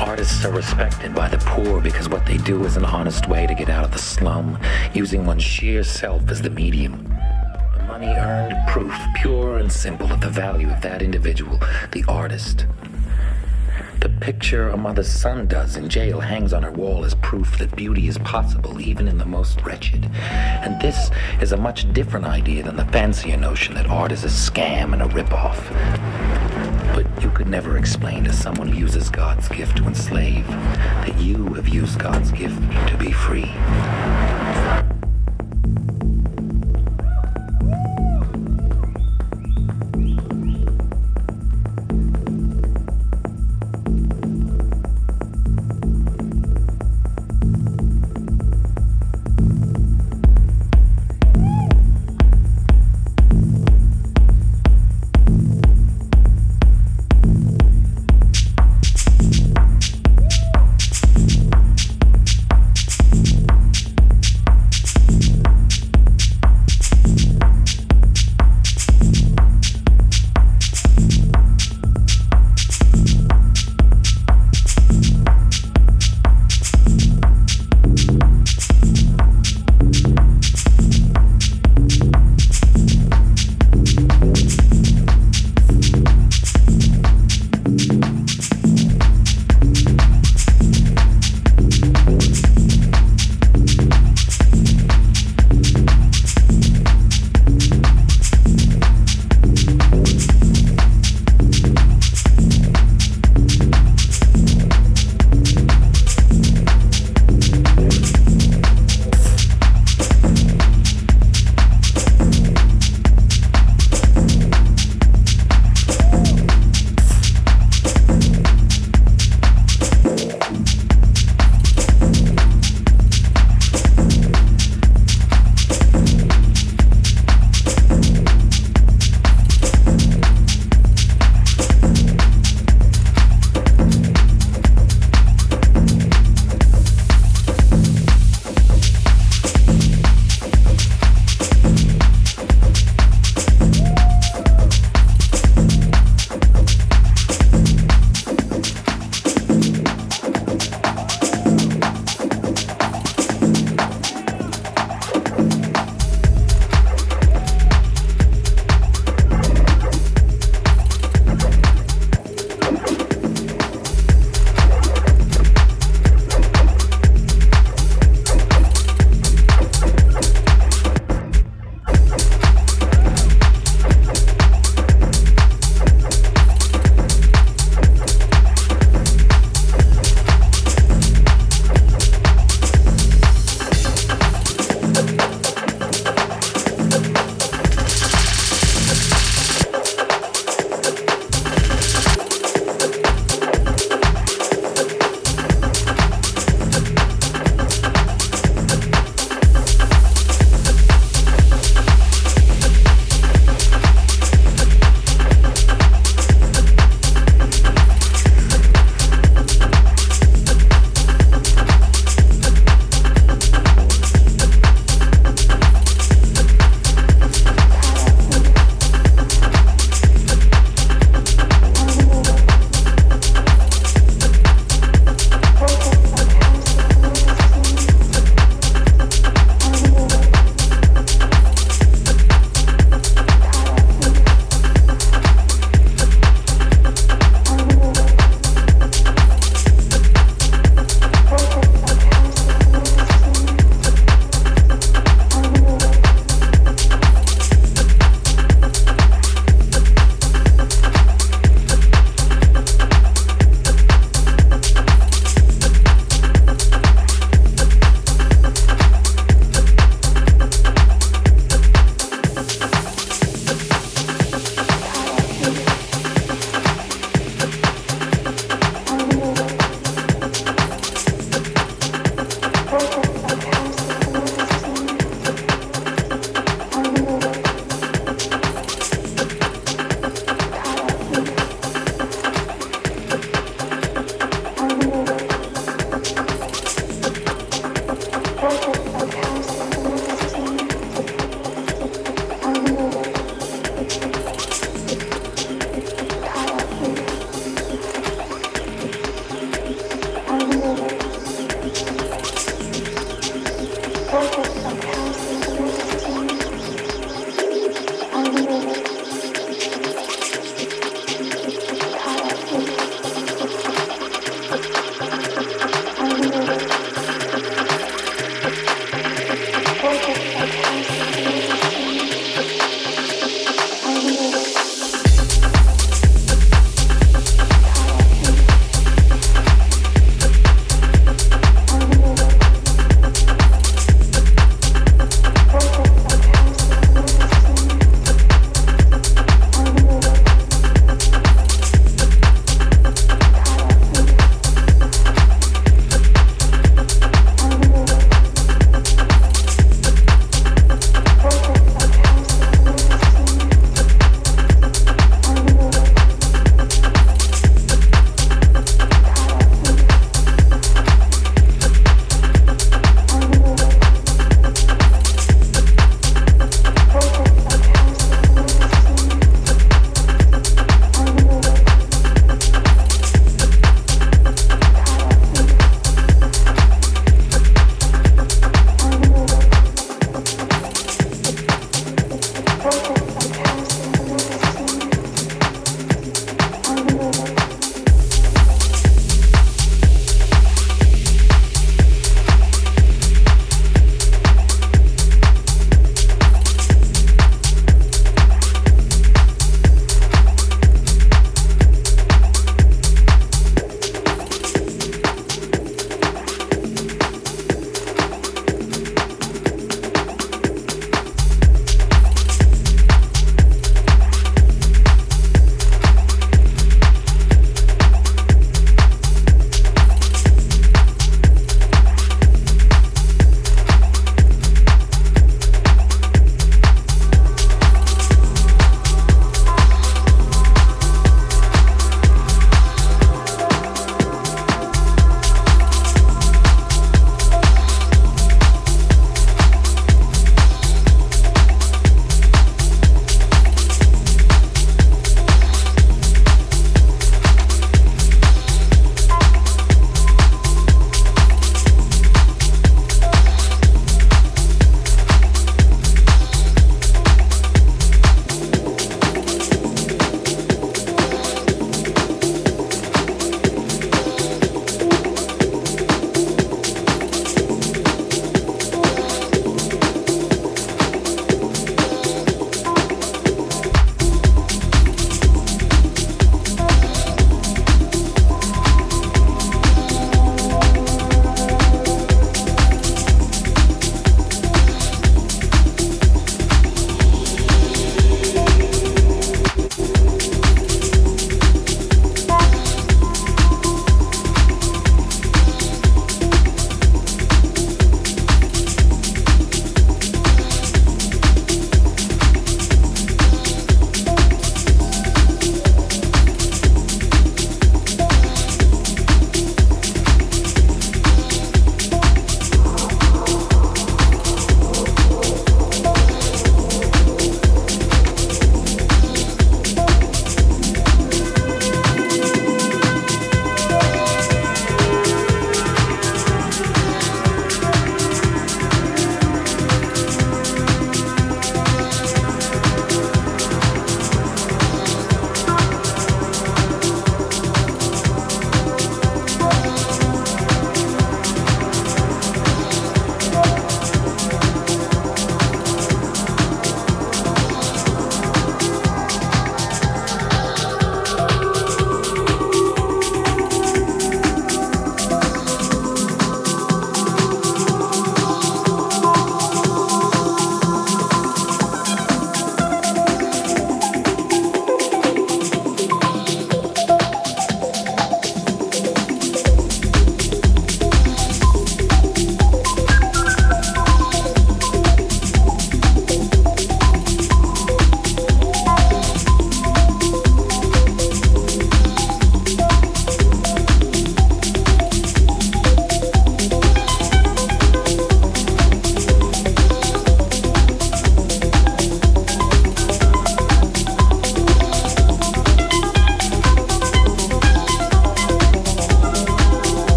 Artists are respected by the poor because what they do is an honest way to get out of the slum, using one's sheer self as the medium. The money earned proof, pure and simple, of the value of that individual, the artist. The picture a mother's son does in jail hangs on her wall as proof that beauty is possible even in the most wretched. And this is a much different idea than the fancier notion that art is a scam and a ripoff. But you could never explain to someone who uses God's gift to enslave that you have used God's gift to be free.